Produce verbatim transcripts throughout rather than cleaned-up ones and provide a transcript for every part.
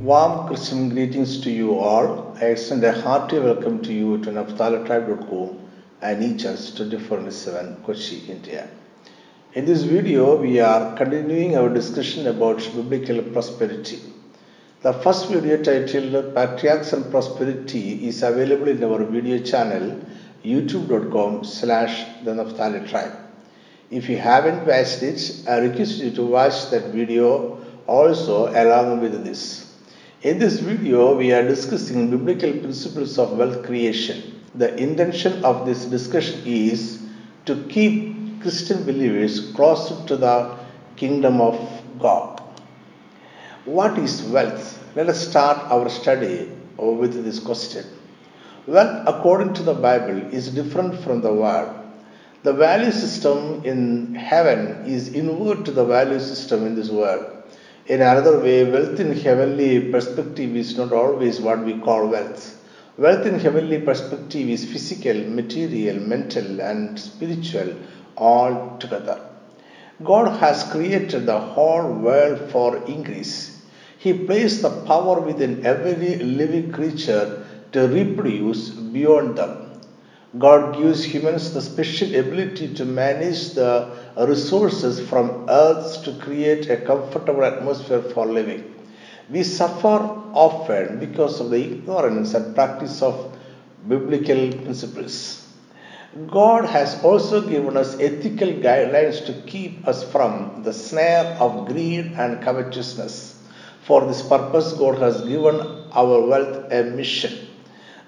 Warm Christian greetings to you all. I extend a hearty welcome to you to naphtalatribe dot com and E C S two forty-seven, Kochi, India. In this video, we are continuing our discussion about biblical prosperity. The first video titled Patriarchs and Prosperity is available in our video channel youtube dot com slash the naphtali tribe. If you haven't watched it, I request you to watch that video also along with this. In this video, we are discussing biblical principles of wealth creation. The intention of this discussion is to keep Christian believers closer to the kingdom of God. What is wealth? Let us start our study with this question. Wealth, according to the Bible, is different from the world. The value system in heaven is inward to the value system in this world. In another way, wealth in heavenly perspective is not always what we call wealth. Wealth in heavenly perspective is physical, material, mental, and spiritual all together. God has created the whole world for increase. He placed the power within every living creature to reproduce beyond them. God gives humans the special ability to manage the resources from earth to create a comfortable atmosphere for living. We suffer often because of the ignorance and practice of biblical principles. God has also given us ethical guidelines to keep us from the snare of greed and covetousness. For this purpose, God has given our wealth a mission.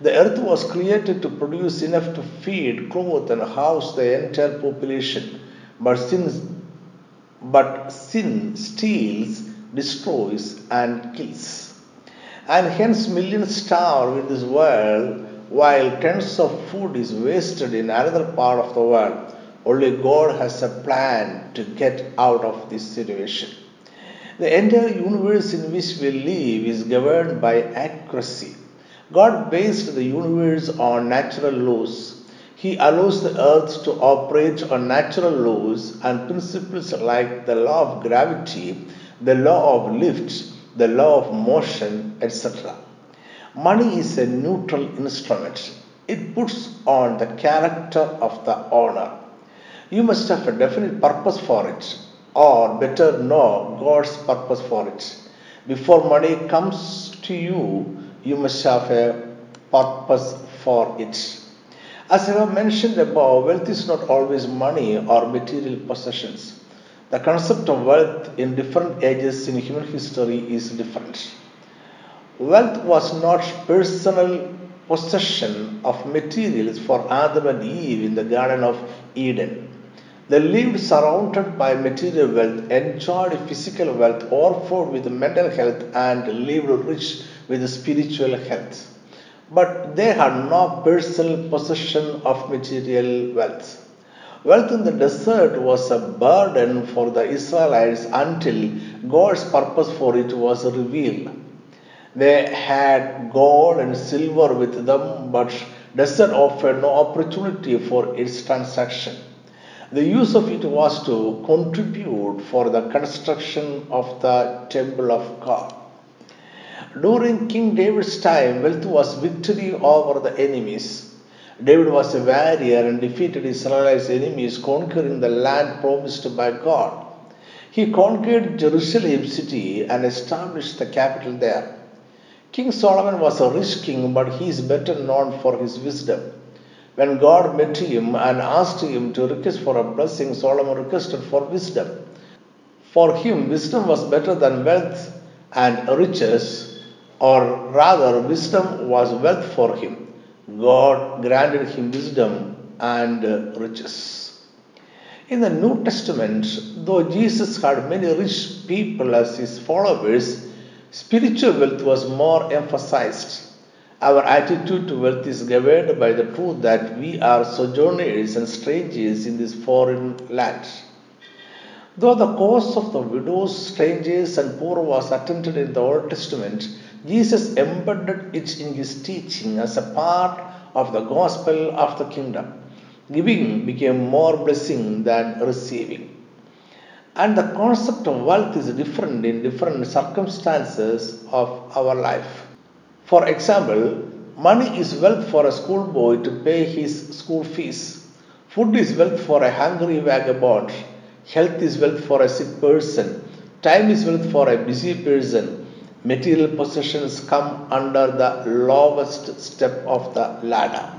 The earth was created to produce enough to feed, clothe, and house the entire population. But sin, but sin steals, destroys, and kills. And hence millions starve in this world, while tons of food is wasted in another part of the world. Only God has a plan to get out of this situation. The entire universe in which we live is governed by accuracy. God based the universe on natural laws. He allows the earth to operate on natural laws and principles like the law of gravity, the law of lift, the law of motion, et cetera. Money is a neutral instrument. It puts on the character of the owner. You must have a definite purpose for it, or better know God's purpose for it. Before money comes to you, you must have a purpose for it. As I have mentioned above, wealth is not always money or material possessions. The concept of wealth in different ages in human history is different. Wealth was not personal possession of materials for Adam and Eve in the Garden of Eden. They lived surrounded by material wealth, enjoyed physical wealth, overflowed with mental health, and lived rich with spiritual health. But they had no personal possession of material wealth. Wealth in the desert was a burden for the Israelites until God's purpose for it was revealed. They had gold and silver with them, but desert offered no opportunity for its transaction. The use of it was to contribute for the construction of the temple of God. During King David's time, wealth was victory over the enemies. David was a warrior and defeated Israel's enemies, conquering the land promised by God. He conquered Jerusalem city and established the capital there. King Solomon was a rich king, but he is better known for his wisdom. When God met him and asked him to request for a blessing, Solomon requested for wisdom. For him, wisdom was better than wealth and riches. Or rather, wisdom was wealth for him. God granted him wisdom and riches. In the New Testament, though Jesus had many rich people as his followers, spiritual wealth was more emphasized. Our attitude to wealth is governed by the truth that we are sojourners and strangers in this foreign land. Though the cause of the widows, strangers, and poor was attended in the Old Testament, Jesus embedded it in his teaching as a part of the gospel of the kingdom. Giving became more blessing than receiving. And the concept of wealth is different in different circumstances of our life. For example, money is wealth for a schoolboy to pay his school fees. Food is wealth for a hungry vagabond. Health is wealth for a sick person. Time is wealth for a busy person. Material possessions come under the lowest step of the ladder.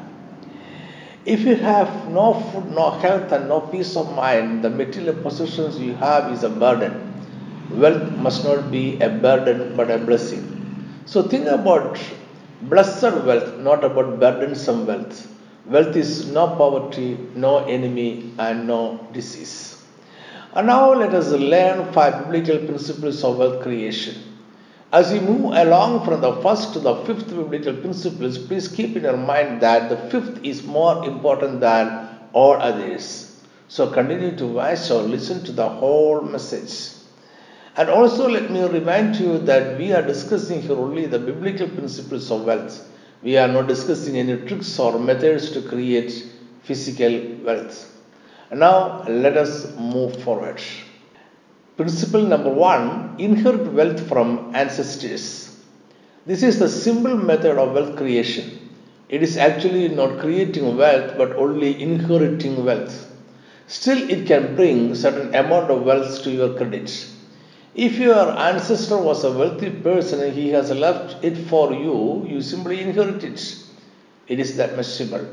If you have no food, no health, and no peace of mind, the material possessions you have is a burden. Wealth must not be a burden but a blessing. So think about blessed wealth, not about burdensome wealth. Wealth is no poverty, no enemy, and no disease. And now let us learn five biblical principles of wealth creation. As we move along from the first to the fifth biblical principles, please keep in your mind that the fifth is more important than all others. So continue to watch or listen to the whole message. And also let me remind you that we are discussing here only the biblical principles of wealth. We are not discussing any tricks or methods to create physical wealth. And now let us move forward. Principle number one, inherit wealth from ancestors. This is the simple method of wealth creation. It is actually not creating wealth but only inheriting wealth. Still, it can bring certain amount of wealth to your credit. If your ancestor was a wealthy person and he has left it for you, you simply inherit it. It is that much simple.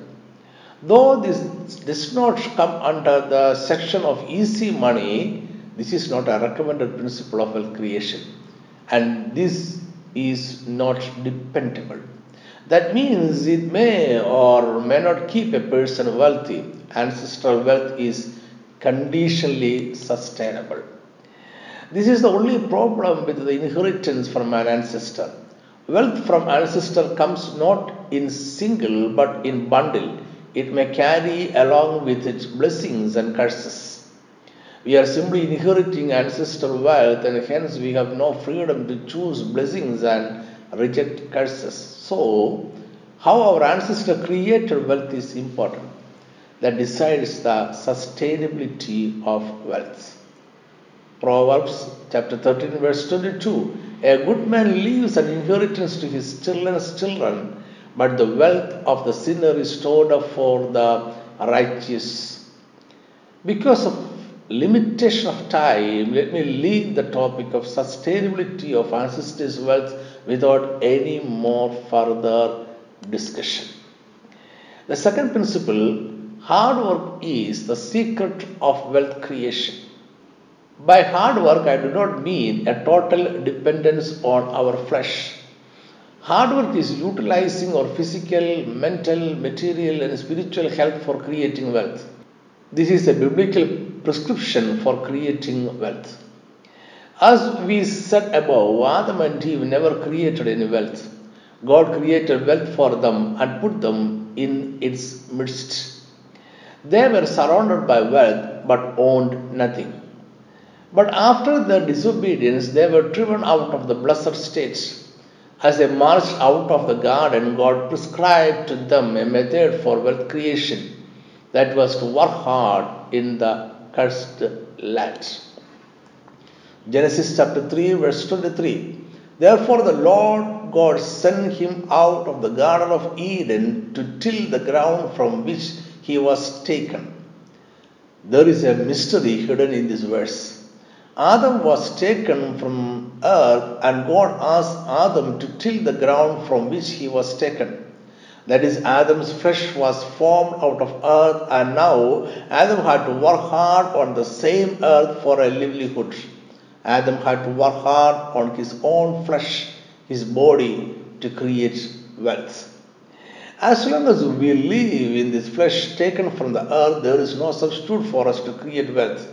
Though this does not come under the section of easy money, this is not a recommended principle of wealth creation, and this is not dependable. That means it may or may not keep a person wealthy. Ancestral wealth is conditionally sustainable. This is the only problem with the inheritance from an ancestor. Wealth from ancestor comes not in single but in bundle. It may carry along with it blessings and curses. We are simply inheriting ancestral wealth, and hence we have no freedom to choose blessings and reject curses. So, how our ancestor created wealth is important. That decides the sustainability of wealth. Proverbs chapter thirteen verse twenty-two. A good man leaves an inheritance to his children's children, but the wealth of the sinner is stored up for the righteous. Because of limitation of time, let me leave the topic of sustainability of ancestors' wealth without any more further discussion. The second principle, hard work is the secret of wealth creation. By hard work, I do not mean a total dependence on our flesh. Hard work is utilizing our physical, mental, material, and spiritual health for creating wealth. This is a biblical prescription for creating wealth. As we said above, Adam and Eve never created any wealth. God created wealth for them and put them in its midst. They were surrounded by wealth but owned nothing. But after their disobedience, they were driven out of the blessed state. As they marched out of the garden, God prescribed to them a method for wealth creation. That was to work hard in the cursed land. Genesis chapter three verse twenty-three. Therefore the Lord God sent him out of the garden of Eden to till the ground from which he was taken. There is a mystery hidden in this verse. Adam was taken from earth, and God asked Adam to till the ground from which he was taken. That is, Adam's flesh was formed out of earth, and now Adam had to work hard on the same earth for a livelihood. Adam had to work hard on his own flesh, his body, to create wealth. As long as we live in this flesh taken from the earth, there is no substitute for us to create wealth.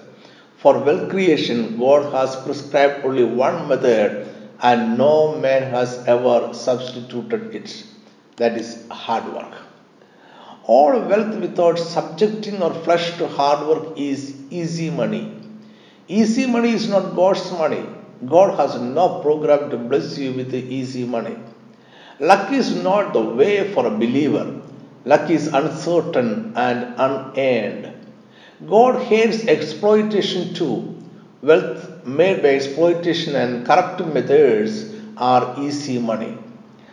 For wealth creation, God has prescribed only one method, and no man has ever substituted it. That is hard work. All wealth without subjecting our flesh to hard work is easy money. Easy money is not God's money. God has no program to bless you with the easy money. Luck is not the way for a believer. Luck is uncertain and unearned. God hates exploitation too. Wealth made by exploitation and corrupt methods are easy money.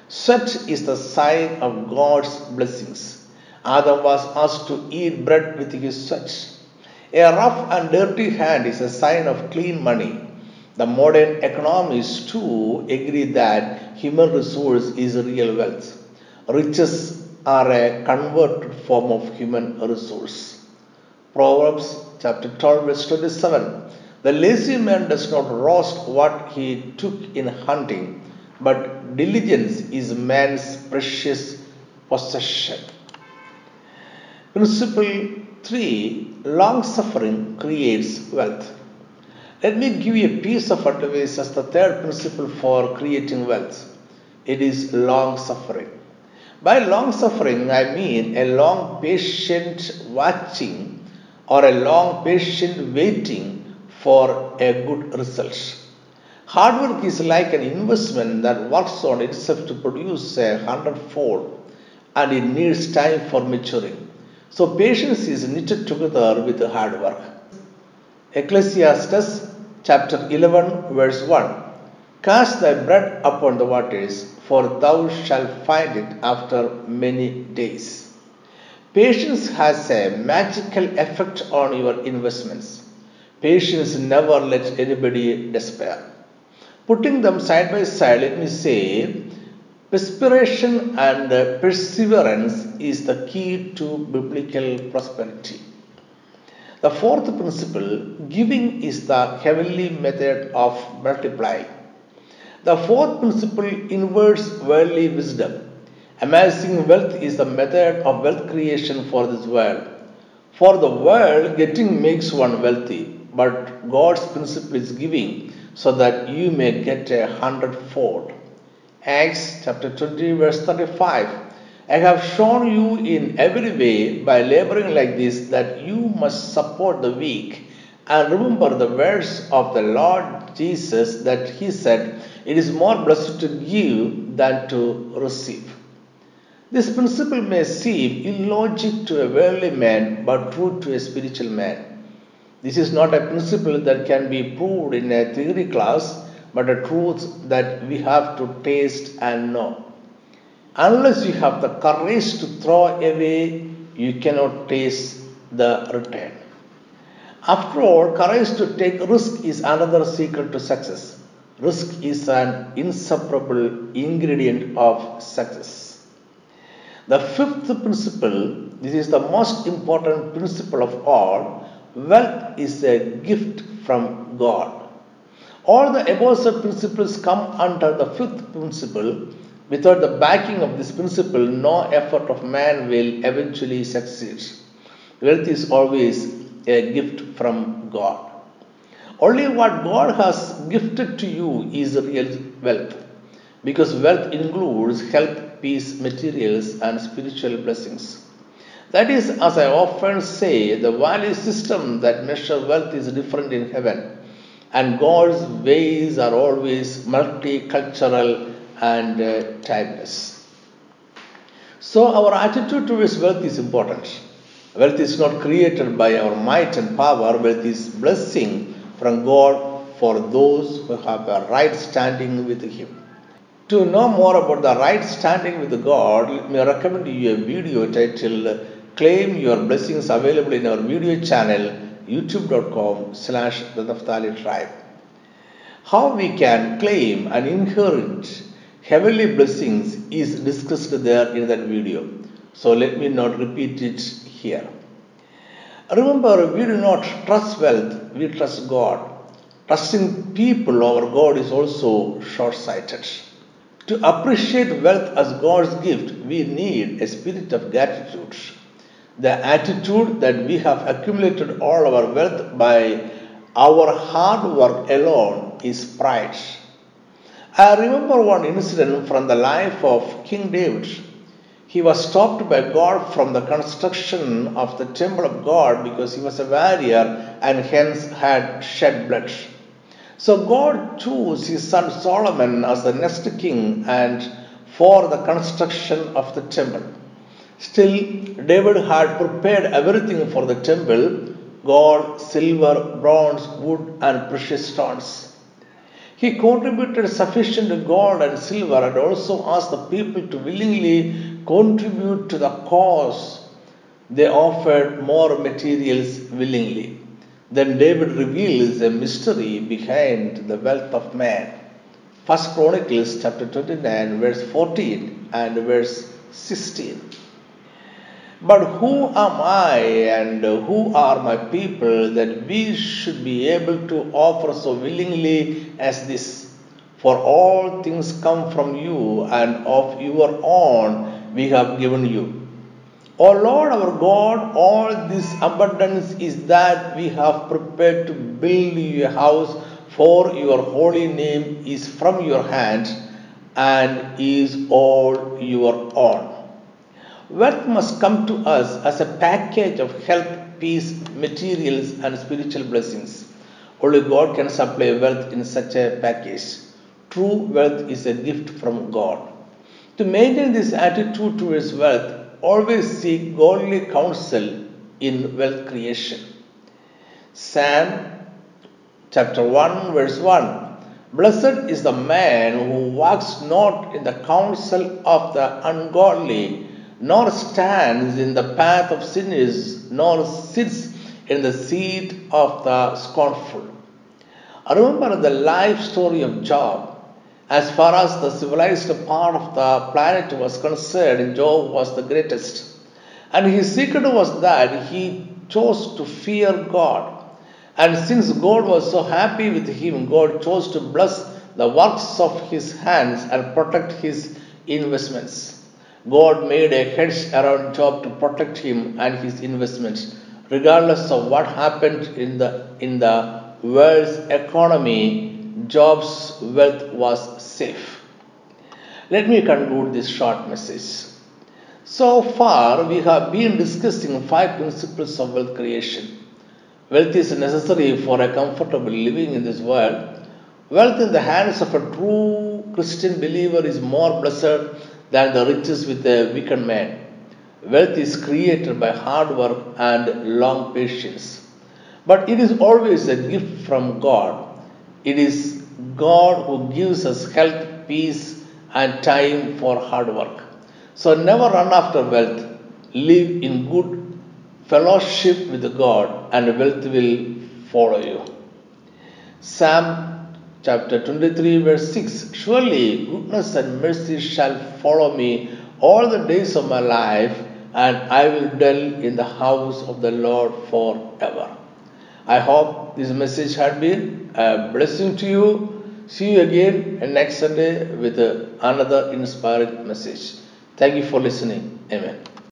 Such is the sign of God's blessings. Adam was asked to eat bread with his such. A rough and dirty hand is a sign of clean money. The modern economists too agree that human resource is real wealth. Riches are a converted form of human resource. Proverbs chapter twelve verse twenty-seven. The lazy man does not roast what he took in hunting, but diligence is man's precious possession. Principle three. Long suffering creates wealth. Let me give you a piece of advice as the third principle for creating wealth. It is long suffering. By long suffering, I mean a long patient watching or a long patient waiting for a good result. Hard work is like an investment that works on itself to produce a hundredfold, and it needs time for maturing. So patience is knitted together with hard work. Ecclesiastes chapter eleven verse one. Cast thy bread upon the waters, for thou shalt find it after many days. Patience has a magical effect on your investments. Patience never lets anybody despair. Putting them side by side, let me say, perspiration and perseverance is the key to biblical prosperity. The fourth principle, giving is the heavenly method of multiplying. The fourth principle inverts worldly wisdom. Amassing wealth is the method of wealth creation for this world. For the world, getting makes one wealthy, but God's principle is giving so that you may get a hundredfold. Acts chapter twenty verse thirty-five. I have shown you in every way by laboring like this that you must support the weak, and remember the words of the Lord Jesus that he said, it is more blessed to give than to receive. This principle may seem illogical to a worldly man, but true to a spiritual man. This is not a principle that can be proved in a theory class, but a truth that we have to taste and know. Unless you have the courage to throw away, you cannot taste the return. After all, courage to take risk is another secret to success. Risk is an inseparable ingredient of success. The fifth principle, this is the most important principle of all, wealth is a gift from God. All the above principles come under the fifth principle. Without the backing of this principle, no effort of man will eventually succeed. Wealth is always a gift from God. Only what God has gifted to you is real wealth, because wealth includes health, peace, materials, and spiritual blessings. That is, as I often say, the value system that measures wealth is different in heaven. And God's ways are always multicultural and uh, timeless. So our attitude towards wealth is important. Wealth is not created by our might and power. Wealth is blessing from God for those who have a right standing with Him. To know more about the right standing with God, let me recommend you a video titled Claim Your Blessings, available in our video channel youtube dot com slash the naphtali tribe. How we can claim and inherit heavenly blessings is discussed there in that video. So let me not repeat it here. Remember, we do not trust wealth, we trust God. Trusting people over God is also short-sighted. To appreciate wealth as God's gift, we need a spirit of gratitude. The attitude that we have accumulated all our wealth by our hard work alone is pride. I remember one incident from the life of King David. He was stopped by God from the construction of the temple of God because he was a warrior and hence had shed blood. So God chose his son Solomon as the next king and for the construction of the temple. Still, David had prepared everything for the temple, gold, silver, bronze, wood, and precious stones. He contributed sufficient gold and silver and also asked the people to willingly contribute to the cause. They offered more materials willingly. Then David reveals the mystery behind the wealth of man. First Chronicles chapter twenty-nine, verse fourteen and verse sixteen. But who am I and who are my people that we should be able to offer so willingly as this? For all things come from you, and of your own we have given you. O Lord our God, all this abundance is that we have prepared to build you a house for your holy name is from your hand and is all your own. Wealth must come to us as a package of health, peace, materials, and spiritual blessings. Only God can supply wealth in such a package. True wealth is a gift from God. To maintain this attitude towards wealth, always seek godly counsel in wealth creation. Psalm chapter one, verse one. Blessed is the man who walks not in the counsel of the ungodly, nor stands in the path of sinners, nor sits in the seat of the scornful. I remember the life story of Job. As far as the civilized part of the planet was concerned, Job was the greatest. And his secret was that he chose to fear God. And since God was so happy with him, God chose to bless the works of his hands and protect his investments. God made a hedge around Job to protect him and his investments. Regardless of what happened in the in the world's economy, Job's wealth was safe. Let me conclude this short message. So far, we have been discussing five principles of wealth creation. Wealth is necessary for a comfortable living in this world. Wealth in the hands of a true Christian believer is more blessed than the riches with a wicked man. Wealth is created by hard work and long patience. But it is always a gift from God. It is God who gives us health, peace, and time for hard work. So never run after wealth. Live in good fellowship with God, and wealth will follow you. Psalm chapter twenty-three, verse six. Surely goodness and mercy shall follow me all the days of my life, and I will dwell in the house of the Lord forever. I hope this message had been a blessing to you. See you again next Sunday with another inspiring message. Thank you for listening. Amen.